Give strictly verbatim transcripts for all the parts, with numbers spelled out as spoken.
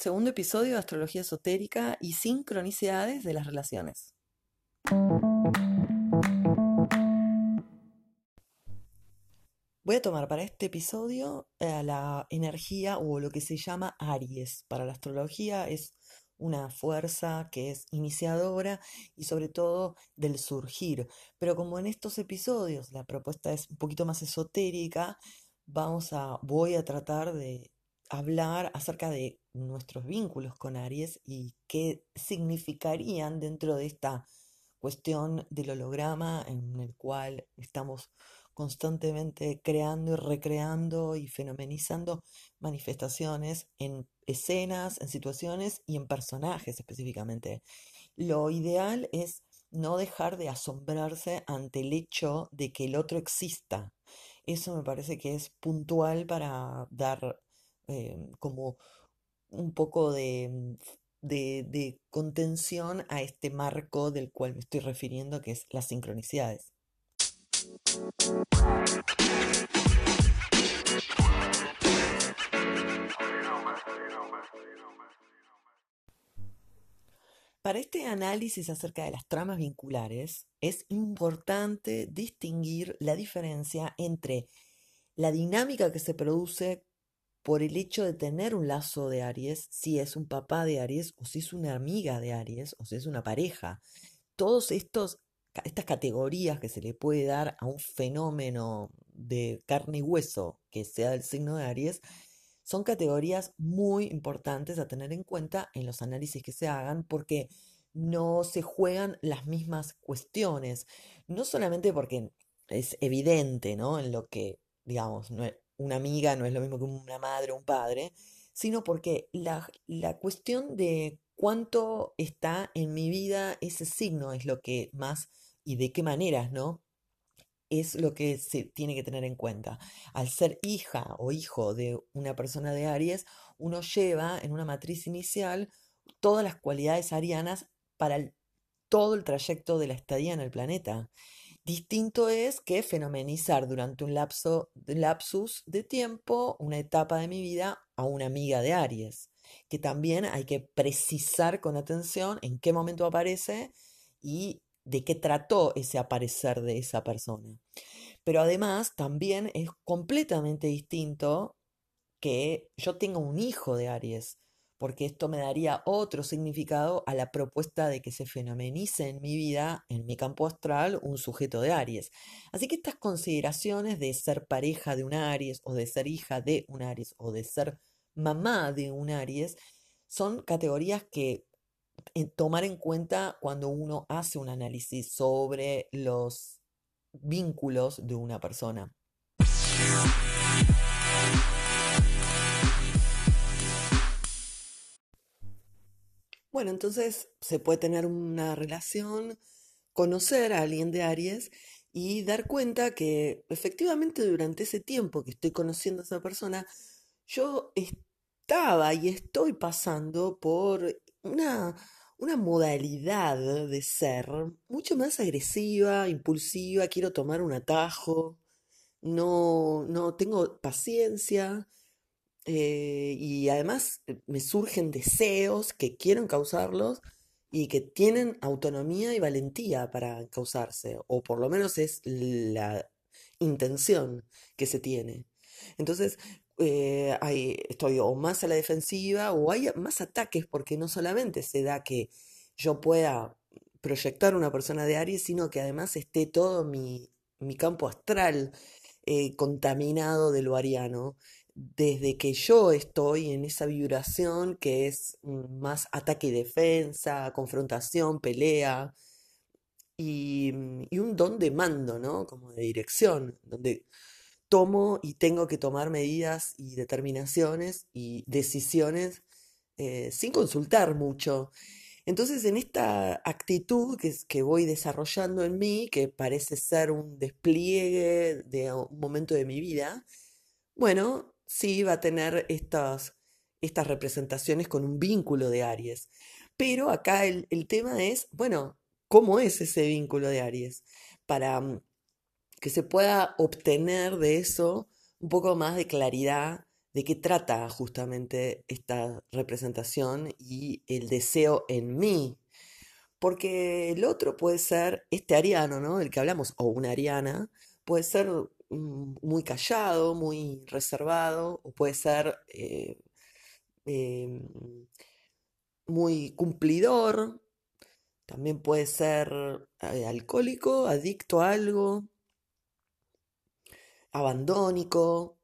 Segundo episodio de Astrología Esotérica y Sincronicidades de las Relaciones. Voy a tomar para este episodio eh, la energía o lo que se llama Aries. Para la astrología es una fuerza que es iniciadora y sobre todo del surgir. Pero como en estos episodios la propuesta es un poquito más esotérica, vamos a, voy a tratar de hablar acerca de nuestros vínculos con Aries y qué significarían dentro de esta cuestión del holograma en el cual estamos constantemente creando y recreando y fenomenizando manifestaciones en escenas, en situaciones y en personajes específicamente. Lo ideal es no dejar de asombrarse ante el hecho de que el otro exista. Eso me parece que es puntual para dar eh, como un poco de, de, de contención a este marco del cual me estoy refiriendo, que es las sincronicidades. Para este análisis acerca de las tramas vinculares, es importante distinguir la diferencia entre la dinámica que se produce por el hecho de tener un lazo de Aries, si es un papá de Aries, o si es una amiga de Aries, o si es una pareja. Todos estos, estas categorías que se le puede dar a un fenómeno de carne y hueso que sea del signo de Aries, son categorías muy importantes a tener en cuenta en los análisis que se hagan, porque no se juegan las mismas cuestiones. No solamente porque es evidente, ¿no?, en lo que, digamos, no es, una amiga no es lo mismo que una madre o un padre, sino porque la, la cuestión de cuánto está en mi vida ese signo es lo que más, y de qué maneras, ¿no?, es lo que se tiene que tener en cuenta. Al ser hija o hijo de una persona de Aries, uno lleva en una matriz inicial todas las cualidades arianas para el, todo el trayecto de la estadía en el planeta. Distinto es que fenomenizar durante un lapso, lapsus de tiempo, una etapa de mi vida a una amiga de Aries, que también hay que precisar con atención en qué momento aparece y de qué trató ese aparecer de esa persona. Pero además también es completamente distinto que yo tenga un hijo de Aries, porque esto me daría otro significado a la propuesta de que se fenomenice en mi vida, en mi campo astral, un sujeto de Aries. Así que estas consideraciones de ser pareja de un Aries, o de ser hija de un Aries, o de ser mamá de un Aries, son categorías que tomar en cuenta cuando uno hace un análisis sobre los vínculos de una persona. Bueno, entonces se puede tener una relación, conocer a alguien de Aries y dar cuenta que efectivamente durante ese tiempo que estoy conociendo a esa persona, yo estaba y estoy pasando por una, una modalidad de ser mucho más agresiva, impulsiva, quiero tomar un atajo, no, no tengo paciencia. Eh, y además me surgen deseos que quiero encauzarlos y que tienen autonomía y valentía para encauzarse, o por lo menos es la intención que se tiene. Entonces eh, hay, estoy o más a la defensiva o hay más ataques, porque no solamente se da que yo pueda proyectar una persona de Aries, sino que además esté todo mi, mi campo astral eh, contaminado de lo ariano, desde que yo estoy en esa vibración que es más ataque y defensa, confrontación, pelea, y, y un don de mando, ¿no?, como de dirección, donde tomo y tengo que tomar medidas y determinaciones y decisiones eh, sin consultar mucho. Entonces, en esta actitud que, que voy desarrollando en mí, que parece ser un despliegue de un momento de mi vida, bueno, sí va a tener estas, estas representaciones con un vínculo de Aries. Pero acá el, el tema es, bueno, ¿cómo es ese vínculo de Aries? Para que se pueda obtener de eso un poco más de claridad de qué trata justamente esta representación y el deseo en mí. Porque el otro puede ser este ariano, ¿no?, del que hablamos, o una ariana, puede ser muy callado, muy reservado, o puede ser eh, eh, muy cumplidor, también puede ser eh, alcohólico, adicto a algo, abandónico.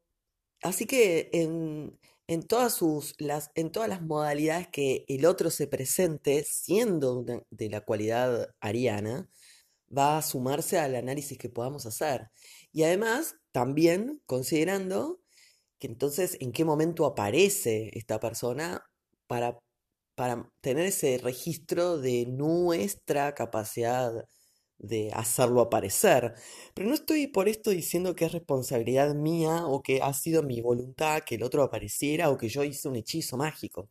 Así que en, en, todas sus, las, en todas las modalidades que el otro se presente, siendo una, de la cualidad ariana, va a sumarse al análisis que podamos hacer. Y además, también considerando que entonces en qué momento aparece esta persona para, para tener ese registro de nuestra capacidad de hacerlo aparecer. Pero no estoy por esto diciendo que es responsabilidad mía o que ha sido mi voluntad que el otro apareciera o que yo hice un hechizo mágico.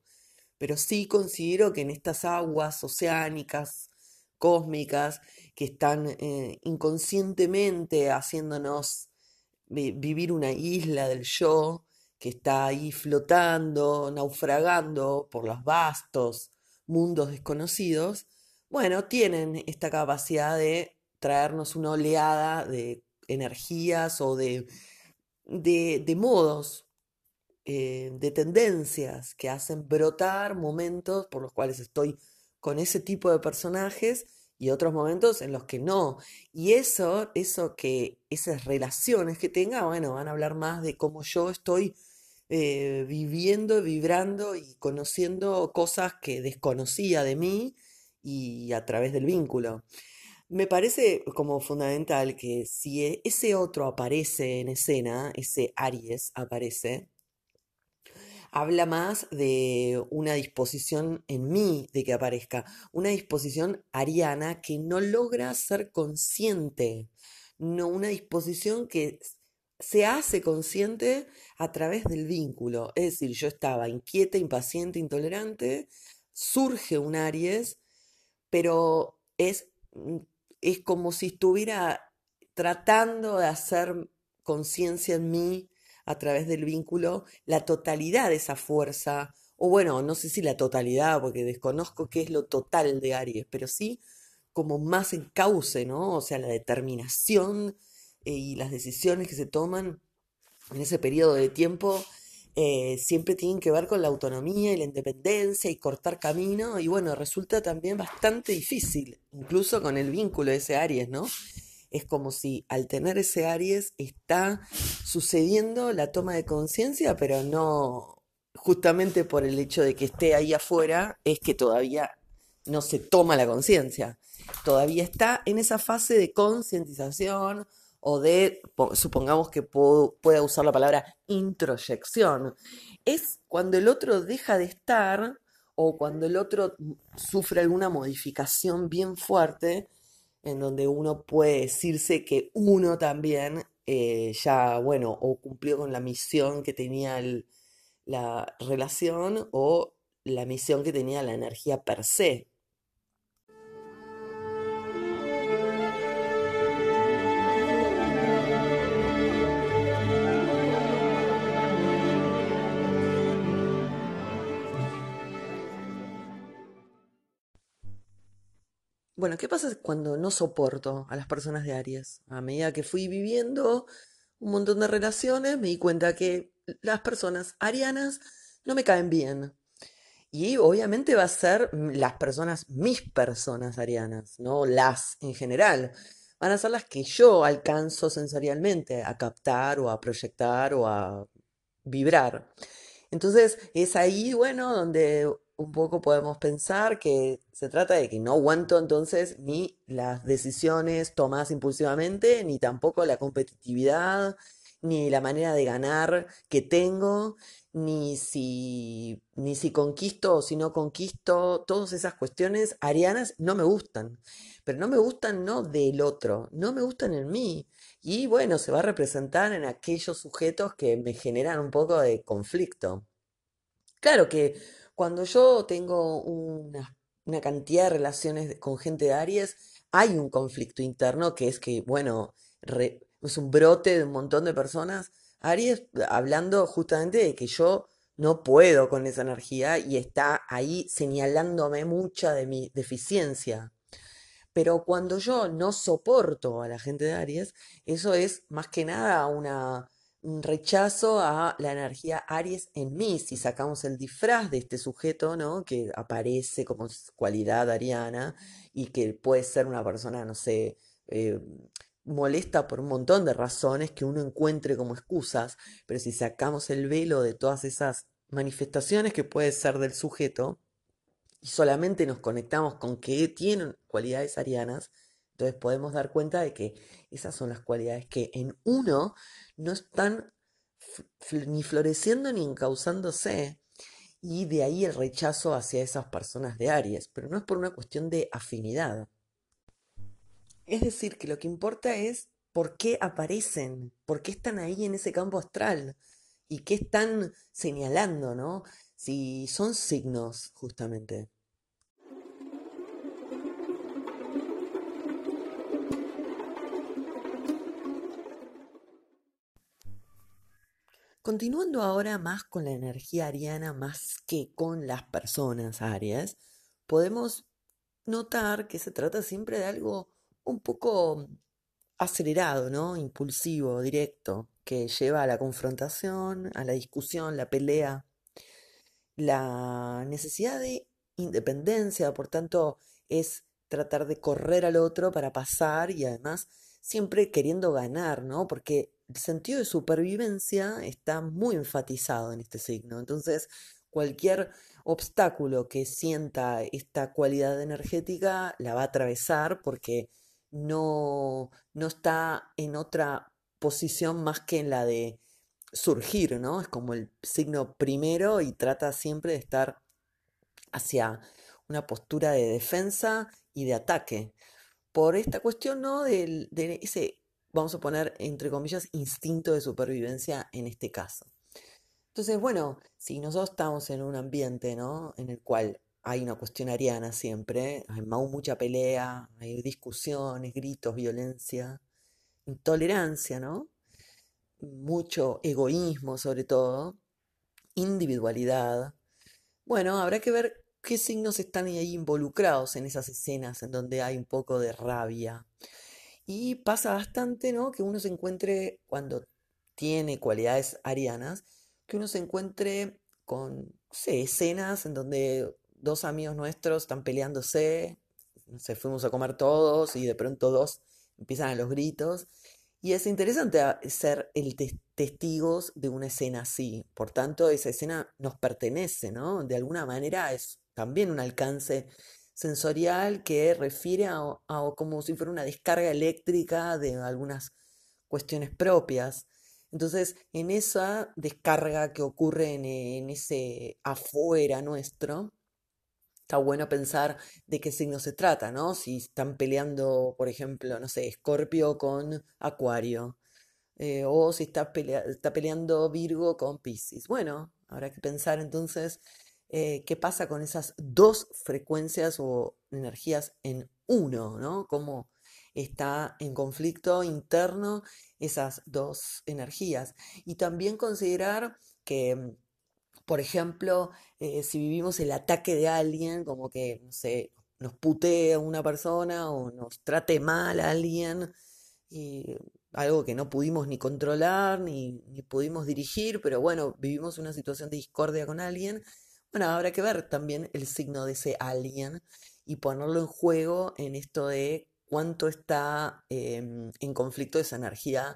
Pero sí considero que en estas aguas oceánicas, cósmicas, que están eh, inconscientemente haciéndonos vi- vivir una isla del yo, que está ahí flotando, naufragando por los vastos mundos desconocidos, bueno, tienen esta capacidad de traernos una oleada de energías o de, de, de modos, eh, de tendencias que hacen brotar momentos por los cuales estoy con ese tipo de personajes y otros momentos en los que no. Y eso, eso que esas relaciones que tenga, bueno, van a hablar más de cómo yo estoy eh, viviendo, vibrando y conociendo cosas que desconocía de mí y a través del vínculo. Me parece como fundamental que si ese otro aparece en escena, ese Aries aparece, habla más de una disposición en mí de que aparezca, una disposición ariana que no logra ser consciente, no, una disposición que se hace consciente a través del vínculo. Es decir, yo estaba inquieta, impaciente, intolerante, surge un Aries, pero es, es como si estuviera tratando de hacer conciencia en mí a través del vínculo, la totalidad de esa fuerza, o bueno, no sé si la totalidad, porque desconozco qué es lo total de Aries, pero sí como más en cauce, ¿no? O sea, la determinación eh, y las decisiones que se toman en ese periodo de tiempo eh, siempre tienen que ver con la autonomía y la independencia y cortar camino, y bueno, resulta también bastante difícil, incluso con el vínculo de ese Aries, ¿no? Es como si al tener ese Aries está sucediendo la toma de conciencia, pero no, justamente por el hecho de que esté ahí afuera, es que todavía no se toma la conciencia. Todavía está en esa fase de concientización o de, supongamos que puedo, pueda usar la palabra introyección. Es cuando el otro deja de estar o cuando el otro sufre alguna modificación bien fuerte, en donde uno puede decirse que uno también eh, ya, bueno, o cumplió con la misión que tenía el, la relación o la misión que tenía la energía per se. Bueno, ¿qué pasa cuando no soporto a las personas de Aries? A medida que fui viviendo un montón de relaciones, me di cuenta que las personas arianas no me caen bien. Y obviamente va a ser las personas, mis personas arianas, no las en general. Van a ser las que yo alcanzo sensorialmente a captar o a proyectar o a vibrar. Entonces es ahí, bueno, donde un poco podemos pensar que se trata de que no aguanto entonces ni las decisiones tomadas impulsivamente, ni tampoco la competitividad, ni la manera de ganar que tengo, ni si, ni si conquisto o si no conquisto. Todas esas cuestiones arianas no me gustan, pero no me gustan no del otro, no me gustan en mí. Y bueno, se va a representar en aquellos sujetos que me generan un poco de conflicto. Claro que cuando yo tengo una, una cantidad de relaciones con gente de Aries, hay un conflicto interno que es que, bueno, re, es un brote de un montón de personas Aries hablando justamente de que yo no puedo con esa energía y está ahí señalándome mucha de mi deficiencia. Pero cuando yo no soporto a la gente de Aries, eso es más que nada una, un rechazo a la energía Aries en mí. Si sacamos el disfraz de este sujeto, ¿no?, que aparece como cualidad ariana y que puede ser una persona, no sé, eh, molesta por un montón de razones que uno encuentre como excusas, pero si sacamos el velo de todas esas manifestaciones que puede ser del sujeto y solamente nos conectamos con que tienen cualidades arianas, entonces podemos dar cuenta de que esas son las cualidades que en uno no están ni floreciendo ni encauzándose, y de ahí el rechazo hacia esas personas de Aries, pero no es por una cuestión de afinidad. Es decir, que lo que importa es por qué aparecen, por qué están ahí en ese campo astral y qué están señalando, ¿no? Si son signos, justamente. Continuando ahora más con la energía ariana, más que con las personas arias, podemos notar que se trata siempre de algo un poco acelerado, ¿no?, impulsivo, directo, que lleva a la confrontación, a la discusión, la pelea, la necesidad de independencia. Por tanto, es tratar de correr al otro para pasar y además siempre queriendo ganar, ¿no?, porque el sentido de supervivencia está muy enfatizado en este signo. Entonces, cualquier obstáculo que sienta esta cualidad energética la va a atravesar porque No, no está en otra posición más que en la de surgir, ¿no? Es como el signo primero y trata siempre de estar hacia una postura de defensa y de ataque. Por esta cuestión, ¿no?, de, de ese, vamos a poner entre comillas, instinto de supervivencia en este caso. Entonces, bueno, si nosotros estamos en un ambiente, ¿no?, en el cual hay una cuestión ariana siempre, hay mucha pelea, hay discusiones, gritos, violencia, intolerancia, ¿no?, mucho egoísmo sobre todo, individualidad. Bueno, habrá que ver qué signos están ahí involucrados en esas escenas en donde hay un poco de rabia. Y pasa bastante, ¿no?, que uno se encuentre, cuando tiene cualidades arianas, que uno se encuentre con, no sé, escenas en donde dos amigos nuestros están peleándose, se fuimos a comer todos y de pronto dos empiezan a los gritos. Y es interesante ser el te- testigos de una escena así. Por tanto, esa escena nos pertenece, ¿no? De alguna manera es también un alcance sensorial que refiere a, a como si fuera una descarga eléctrica de algunas cuestiones propias. Entonces, en esa descarga que ocurre en, en ese afuera nuestro, está bueno pensar de qué signo se trata, ¿no? Si están peleando, por ejemplo, no sé, Escorpio con Acuario, eh, o si está, pelea- está peleando Virgo con Piscis. Bueno, habrá que pensar entonces eh, qué pasa con esas dos frecuencias o energías en uno, ¿no? Cómo está en conflicto interno esas dos energías. Y también considerar que, por ejemplo, eh, si vivimos el ataque de alguien, como que, no sé, nos putee a una persona o nos trate mal a alguien, y algo que no pudimos ni controlar, ni, ni pudimos dirigir, pero bueno, vivimos una situación de discordia con alguien, bueno, habrá que ver también el signo de ese alguien y ponerlo en juego en esto de cuánto está eh, en conflicto esa energía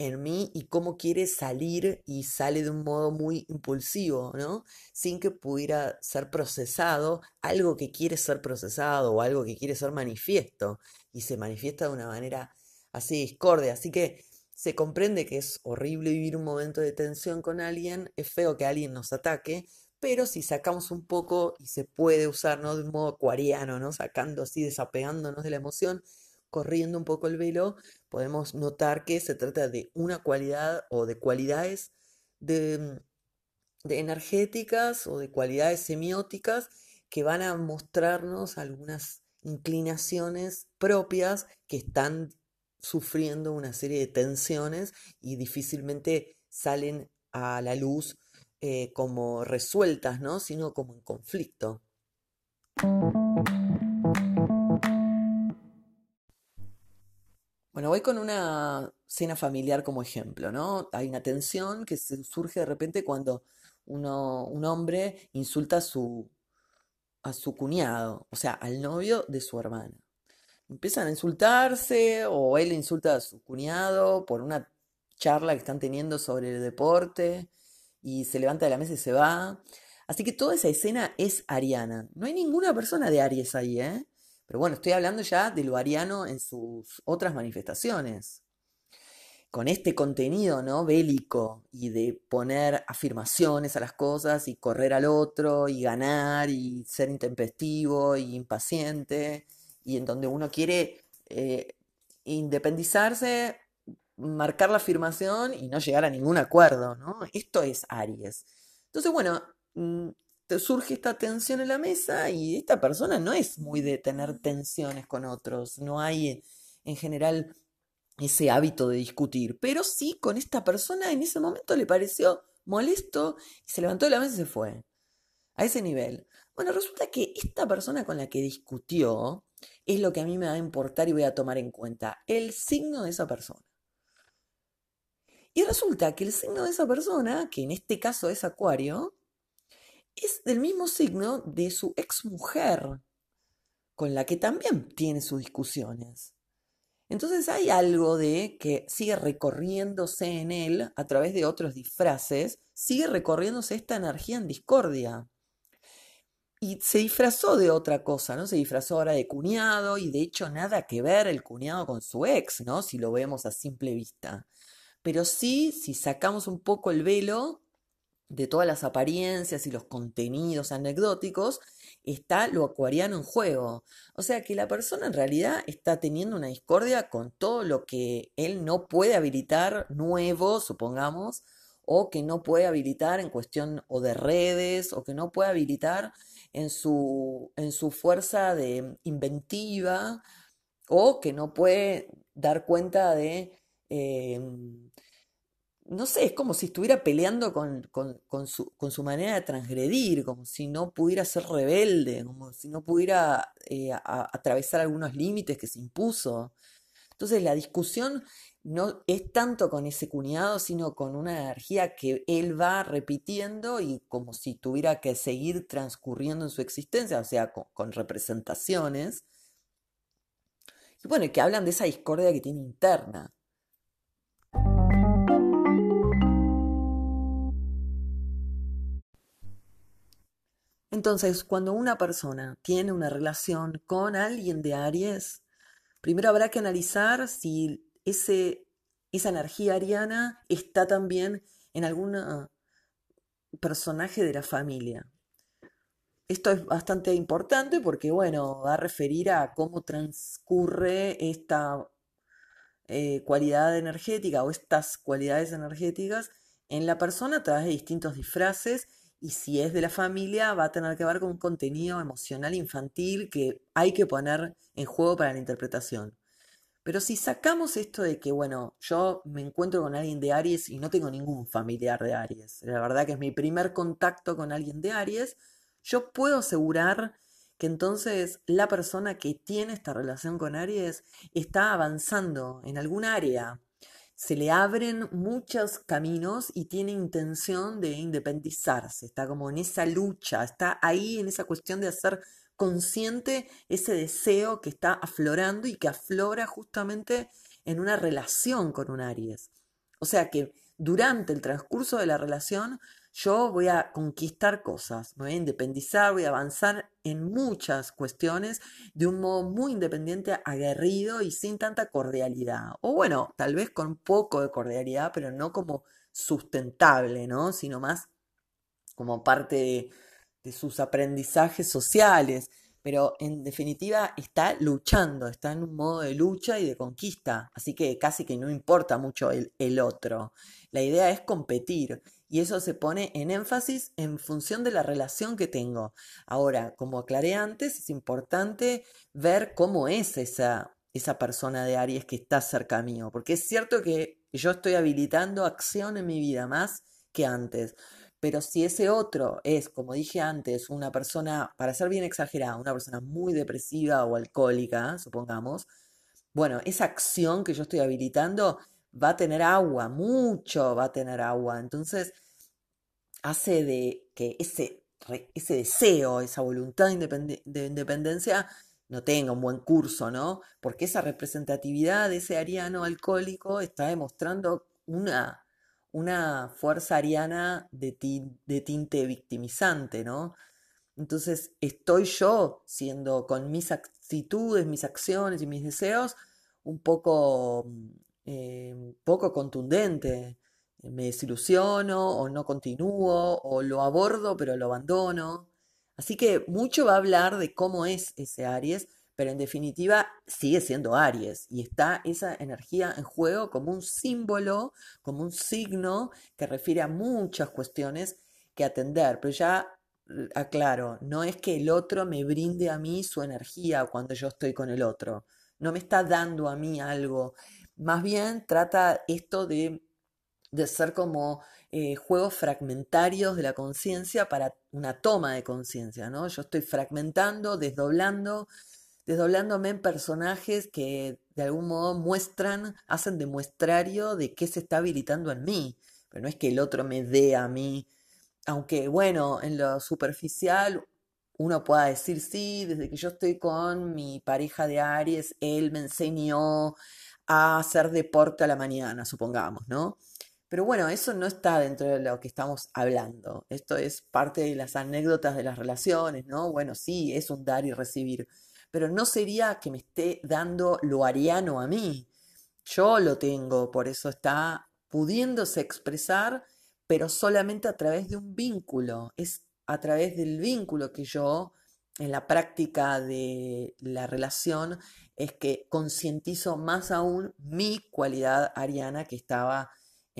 en mí y cómo quiere salir, y sale de un modo muy impulsivo, ¿no?, sin que pudiera ser procesado algo que quiere ser procesado o algo que quiere ser manifiesto, y se manifiesta de una manera así discordia. Así que se comprende que es horrible vivir un momento de tensión con alguien, es feo que alguien nos ataque, pero si sacamos un poco, y se puede usar, ¿no?, de un modo acuariano, ¿no?, sacando así, desapegándonos de la emoción, corriendo un poco el velo, podemos notar que se trata de una cualidad o de cualidades de, de energéticas o de cualidades semióticas que van a mostrarnos algunas inclinaciones propias que están sufriendo una serie de tensiones y difícilmente salen a la luz eh, como resueltas, ¿no? Sino como en conflicto. Bueno, voy con una cena familiar como ejemplo, ¿no? Hay una tensión que surge de repente cuando uno, un hombre insulta a su, a su cuñado, o sea, al novio de su hermana. Empiezan a insultarse o él insulta a su cuñado por una charla que están teniendo sobre el deporte y se levanta de la mesa y se va. Así que toda esa escena es ariana. No hay ninguna persona de Aries ahí, ¿eh? Pero bueno, estoy hablando ya de lo ariano en sus otras manifestaciones. Con este contenido, ¿no? Bélico y de poner afirmaciones a las cosas y correr al otro y ganar y ser intempestivo y impaciente y en donde uno quiere eh, independizarse, marcar la afirmación y no llegar a ningún acuerdo, ¿no? Esto es Aries. Entonces, bueno, te surge esta tensión en la mesa y esta persona no es muy de tener tensiones con otros, no hay en general ese hábito de discutir, pero sí con esta persona en ese momento le pareció molesto y se levantó de la mesa y se fue, a ese nivel. Bueno, resulta que esta persona con la que discutió es lo que a mí me va a importar y voy a tomar en cuenta, el signo de esa persona. Y resulta que el signo de esa persona, que en este caso es Acuario, es del mismo signo de su exmujer, con la que también tiene sus discusiones. Entonces hay algo de que sigue recorriéndose en él a través de otros disfraces, sigue recorriéndose esta energía en discordia. Y se disfrazó de otra cosa, ¿no? Se disfrazó ahora de cuñado y de hecho nada que ver el cuñado con su ex, ¿no? Si lo vemos a simple vista. Pero sí, si sacamos un poco el velo de todas las apariencias y los contenidos anecdóticos, está lo acuariano en juego. O sea que la persona en realidad está teniendo una discordia con todo lo que él no puede habilitar nuevo, supongamos, o que no puede habilitar en cuestión o de redes, o que no puede habilitar en su, en su fuerza de inventiva, o que no puede dar cuenta de... Eh, No sé, es como si estuviera peleando con, con, con, su, con su manera de transgredir, como si no pudiera ser rebelde, como si no pudiera eh, a, a atravesar algunos límites que se impuso. Entonces la discusión no es tanto con ese cuñado, sino con una energía que él va repitiendo y como si tuviera que seguir transcurriendo en su existencia, o sea, con, con representaciones. Y bueno, que hablan de esa discordia que tiene interna. Entonces, cuando una persona tiene una relación con alguien de Aries, primero habrá que analizar si ese, esa energía ariana está también en algún uh, personaje de la familia. Esto es bastante importante porque, bueno, va a referir a cómo transcurre esta eh, cualidad energética o estas cualidades energéticas en la persona a través de distintos disfraces. Y si es de la familia, va a tener que ver con un contenido emocional infantil que hay que poner en juego para la interpretación. Pero si sacamos esto de que, bueno, yo me encuentro con alguien de Aries y no tengo ningún familiar de Aries, la verdad que es mi primer contacto con alguien de Aries, yo puedo asegurar que entonces la persona que tiene esta relación con Aries está avanzando en algún área. Se le abren muchos caminos y tiene intención de independizarse, está como en esa lucha, está ahí en esa cuestión de hacer consciente ese deseo que está aflorando y que aflora justamente en una relación con un Aries. O sea que durante el transcurso de la relación yo voy a conquistar cosas, me voy a independizar, voy a avanzar en muchas cuestiones de un modo muy independiente, aguerrido y sin tanta cordialidad. O bueno, tal vez con un poco de cordialidad, pero no como sustentable, ¿no? Sino más como parte de, de sus aprendizajes sociales. Pero en definitiva está luchando, está en un modo de lucha y de conquista. Así que casi que no importa mucho el, el otro. La idea es competir. Y eso se pone en énfasis en función de la relación que tengo. Ahora, como aclaré antes, es importante ver cómo es esa, esa persona de Aries que está cerca mío, porque es cierto que yo estoy habilitando acción en mi vida más que antes, pero si ese otro es, como dije antes, una persona, para ser bien exagerada, una persona muy depresiva o alcohólica, supongamos, bueno, esa acción que yo estoy habilitando va a tener agua, mucho va a tener agua, entonces hace de que ese, ese deseo, esa voluntad de, independen- de independencia no tenga un buen curso, ¿no? Porque esa representatividad de ese ariano alcohólico está demostrando una, una fuerza ariana de, ti- de tinte victimizante, ¿no? Entonces estoy yo siendo con mis actitudes, mis acciones y mis deseos un poco, eh, poco contundente. Me desilusiono o no continúo o lo abordo pero lo abandono. Así que mucho va a hablar de cómo es ese Aries, pero en definitiva sigue siendo Aries y está esa energía en juego como un símbolo, como un signo que refiere a muchas cuestiones que atender. Pero ya aclaro, no es que el otro me brinde a mí su energía cuando yo estoy con el otro. No me está dando a mí algo. Más bien trata esto de... de ser como eh, juegos fragmentarios de la conciencia para una toma de conciencia, ¿no? Yo estoy fragmentando, desdoblando, desdoblándome en personajes que de algún modo muestran, hacen demuestrario de qué se está habilitando en mí, pero no es que el otro me dé a mí, aunque bueno, en lo superficial uno pueda decir, sí, desde que yo estoy con mi pareja de Aries, él me enseñó a hacer deporte a la mañana, supongamos, ¿no? Pero bueno, eso no está dentro de lo que estamos hablando. Esto es parte de las anécdotas de las relaciones, ¿no? Bueno, sí, es un dar y recibir. Pero no sería que me esté dando lo ariano a mí. Yo lo tengo, por eso está pudiéndose expresar, pero solamente a través de un vínculo. Es a través del vínculo que yo, en la práctica de la relación, es que concientizo más aún mi cualidad ariana que estaba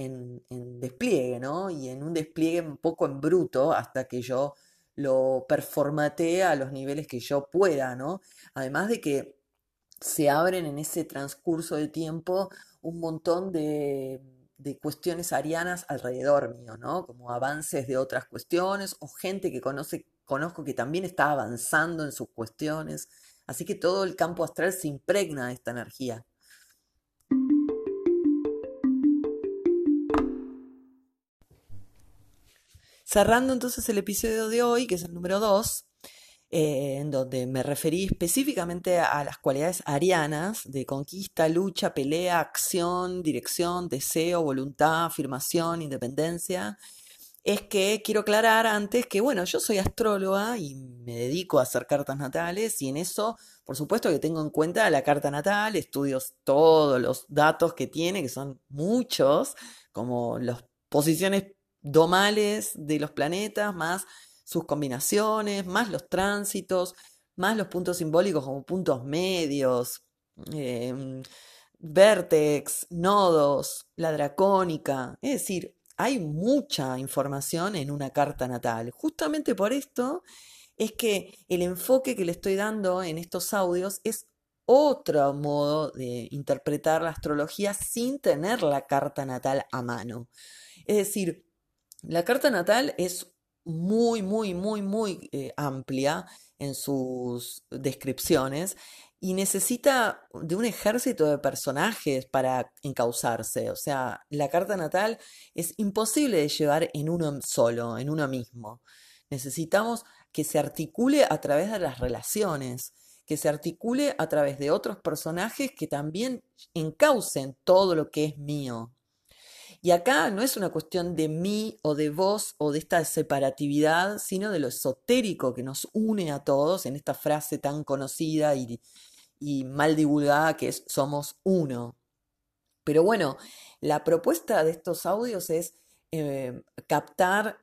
En, en despliegue, ¿no? Y en un despliegue un poco en bruto hasta que yo lo performatee a los niveles que yo pueda, ¿no? Además de que se abren en ese transcurso de tiempo un montón de, de cuestiones arianas alrededor mío, ¿no? Como avances de otras cuestiones o gente que conoce, conozco que también está avanzando en sus cuestiones. Así que todo el campo astral se impregna de esta energía. Cerrando entonces el episodio de hoy, que es el número dos, eh, en donde me referí específicamente a las cualidades arianas de conquista, lucha, pelea, acción, dirección, deseo, voluntad, afirmación, independencia, es que quiero aclarar antes que, bueno, yo soy astróloga y me dedico a hacer cartas natales y en eso, por supuesto que tengo en cuenta la carta natal, estudio todos los datos que tiene, que son muchos, como las posiciones domales de los planetas, más sus combinaciones, más los tránsitos, más los puntos simbólicos como puntos medios, eh, vértex, nodos, la dracónica. Es decir, hay mucha información en una carta natal. Justamente por esto es que el enfoque que le estoy dando en estos audios es otro modo de interpretar la astrología sin tener la carta natal a mano. Es decir, la carta natal es muy, muy, muy, muy eh, amplia en sus descripciones y necesita de un ejército de personajes para encauzarse. O sea, la carta natal es imposible de llevar en uno solo, en uno mismo. Necesitamos que se articule a través de las relaciones, que se articule a través de otros personajes que también encaucen todo lo que es mío. Y acá no es una cuestión de mí o de vos o de esta separatividad, sino de lo esotérico que nos une a todos en esta frase tan conocida y, y mal divulgada que es somos uno. Pero bueno, la propuesta de estos audios es eh, captar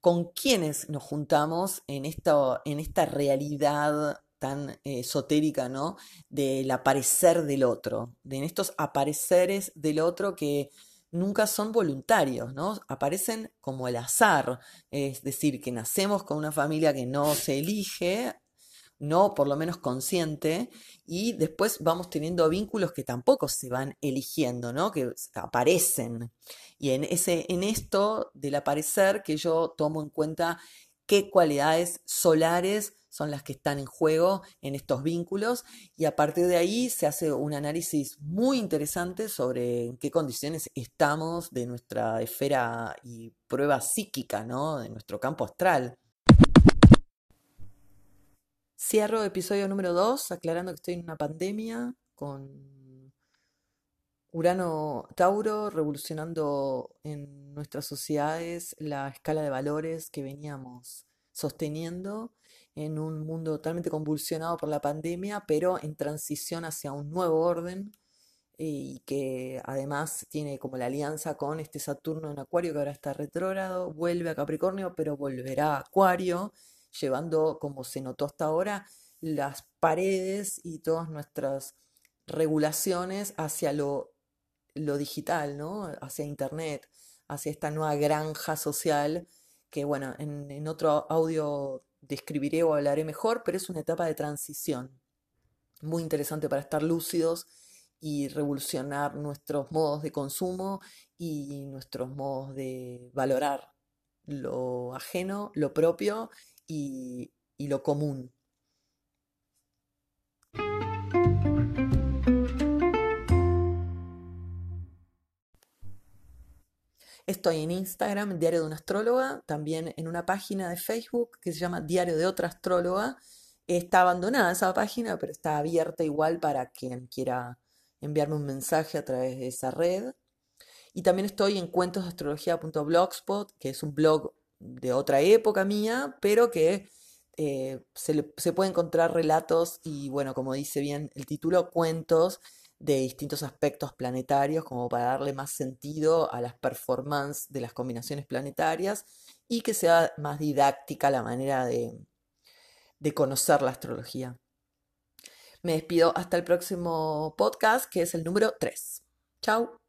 con quiénes nos juntamos en esta, en esta realidad tan esotérica, ¿no? Del aparecer del otro, de estos apareceres del otro que nunca son voluntarios, ¿no? Aparecen como el azar, es decir, que nacemos con una familia que no se elige no por lo menos consciente, y después vamos teniendo vínculos que tampoco se van eligiendo, ¿no? Que aparecen. Y en, ese, en esto del aparecer que yo tomo en cuenta qué cualidades solares son las que están en juego en estos vínculos, y a partir de ahí se hace un análisis muy interesante sobre en qué condiciones estamos de nuestra esfera y prueba psíquica, ¿no? De nuestro campo astral. Cierro episodio número dos, aclarando que estoy en una pandemia con Urano Tauro revolucionando en nuestras sociedades la escala de valores que veníamos sosteniendo en un mundo totalmente convulsionado por la pandemia, pero en transición hacia un nuevo orden, y que además tiene como la alianza con este Saturno en Acuario, que ahora está retrógrado, vuelve a Capricornio, pero volverá a Acuario, llevando, como se notó hasta ahora, las paredes y todas nuestras regulaciones hacia lo, lo digital, ¿no? Hacia Internet, hacia esta nueva granja social, que bueno, en, en otro audio describiré o hablaré mejor, pero es una etapa de transición muy interesante para estar lúcidos y revolucionar nuestros modos de consumo y nuestros modos de valorar lo ajeno, lo propio y, y lo común. Estoy en Instagram, Diario de una Astróloga, también en una página de Facebook que se llama Diario de otra Astróloga. Está abandonada esa página, pero está abierta igual para quien quiera enviarme un mensaje a través de esa red. Y también estoy en cuentos de astrología punto blogspot, que es un blog de otra época mía, pero que eh, se, le, se puede encontrar relatos y, bueno, como dice bien el título, cuentos de distintos aspectos planetarios, como para darle más sentido a las performances de las combinaciones planetarias y que sea más didáctica la manera de, de conocer la astrología. Me despido hasta el próximo podcast, que es el número tres. Chau.